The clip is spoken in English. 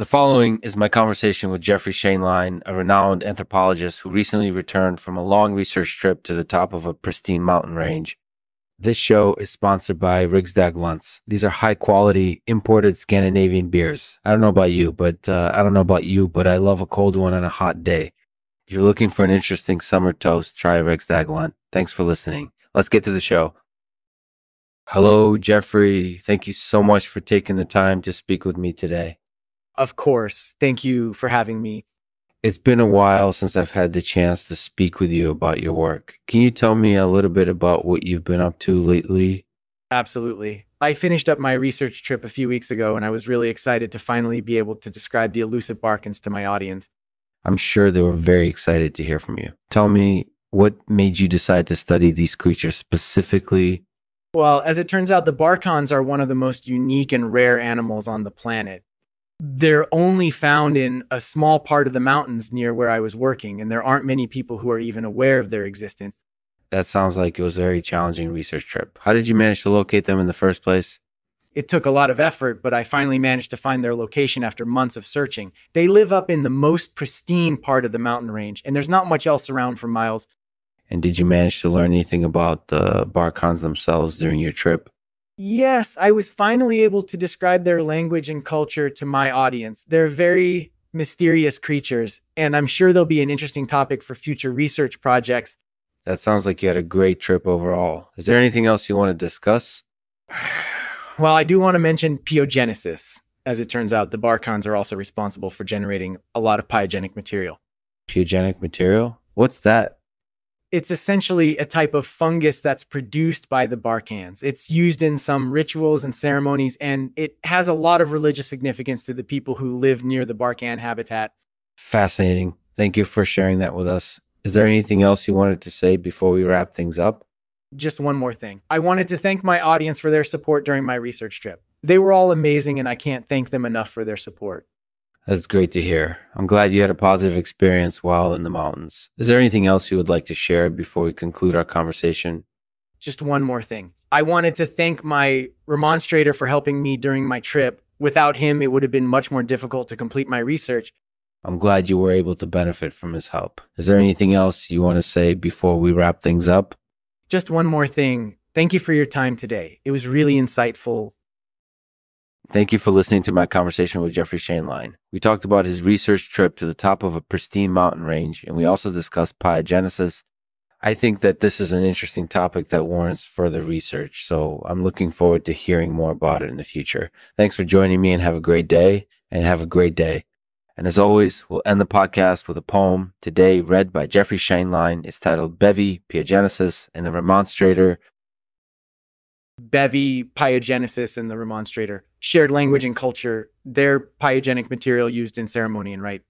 The following is my conversation with Jeffrey Shainline, a renowned anthropologist who recently returned from a long research trip to the top of a pristine mountain range. This show is sponsored by Rigsdag Lunts. These are high-quality, imported Scandinavian beers. I don't know about you, but I love a cold one on a hot day. If you're looking for an interesting summer toast, try a Rigsdag Lunt. Thanks for listening. Let's get to the show. Hello, Jeffrey. Thank you so much for taking the time to speak with me today. Of course. Thank you for having me. It's been a while since I've had the chance to speak with you about your work. Can you tell me a little bit about what you've been up to lately? Absolutely. I finished up my research trip a few weeks ago, and I was really excited to finally be able to describe the elusive barkhans to my audience. I'm sure they were very excited to hear from you. Tell me, what made you decide to study these creatures specifically? Well, as it turns out, the barkhans are one of the most unique and rare animals on the planet. They're only found in a small part of the mountains near where I was working, and there aren't many people who are even aware of their existence. That sounds like it was a very challenging research trip. How did you manage to locate them in the first place? It took a lot of effort, but I finally managed to find their location after months of searching. They live up in the most pristine part of the mountain range, and there's not much else around for miles. And did you manage to learn anything about the barkhans themselves during your trip? Yes, I was finally able to describe their language and culture to my audience. They're very mysterious creatures, and I'm sure they'll be an interesting topic for future research projects. That sounds like you had a great trip overall. Is there anything else you want to discuss? Well, I do want to mention pyogenesis. As it turns out, the barkhans are also responsible for generating a lot of pyogenic material. Pyogenic material? What's that? It's essentially a type of fungus that's produced by the barkhans. It's used in some rituals and ceremonies, and it has a lot of religious significance to the people who live near the barkhan habitat. Fascinating. Thank you for sharing that with us. Is there anything else you wanted to say before we wrap things up? Just one more thing. I wanted to thank my audience for their support during my research trip. They were all amazing, and I can't thank them enough for their support. That's great to hear. I'm glad you had a positive experience while in the mountains. Is there anything else you would like to share before we conclude our conversation? Just one more thing. I wanted to thank my Remonstrator for helping me during my trip. Without him, it would have been much more difficult to complete my research. I'm glad you were able to benefit from his help. Is there anything else you want to say before we wrap things up? Just one more thing. Thank you for your time today. It was really insightful. Thank you for listening to my conversation with Jeffrey Shainline. We talked about his research trip to the top of a pristine mountain range, and we also discussed pyogenesis. I think that this is an interesting topic that warrants further research, so I'm looking forward to hearing more about it in the future. Thanks for joining me, and have a great day. And as always, we'll end the podcast with a poem, today read by Jeffrey Shainline. It's titled Bevy, Pyogenesis, and the Remonstrator. Bevy, Pyogenesis, and the Remonstrator. Shared language and culture, their pyogenic material used in ceremony and rite.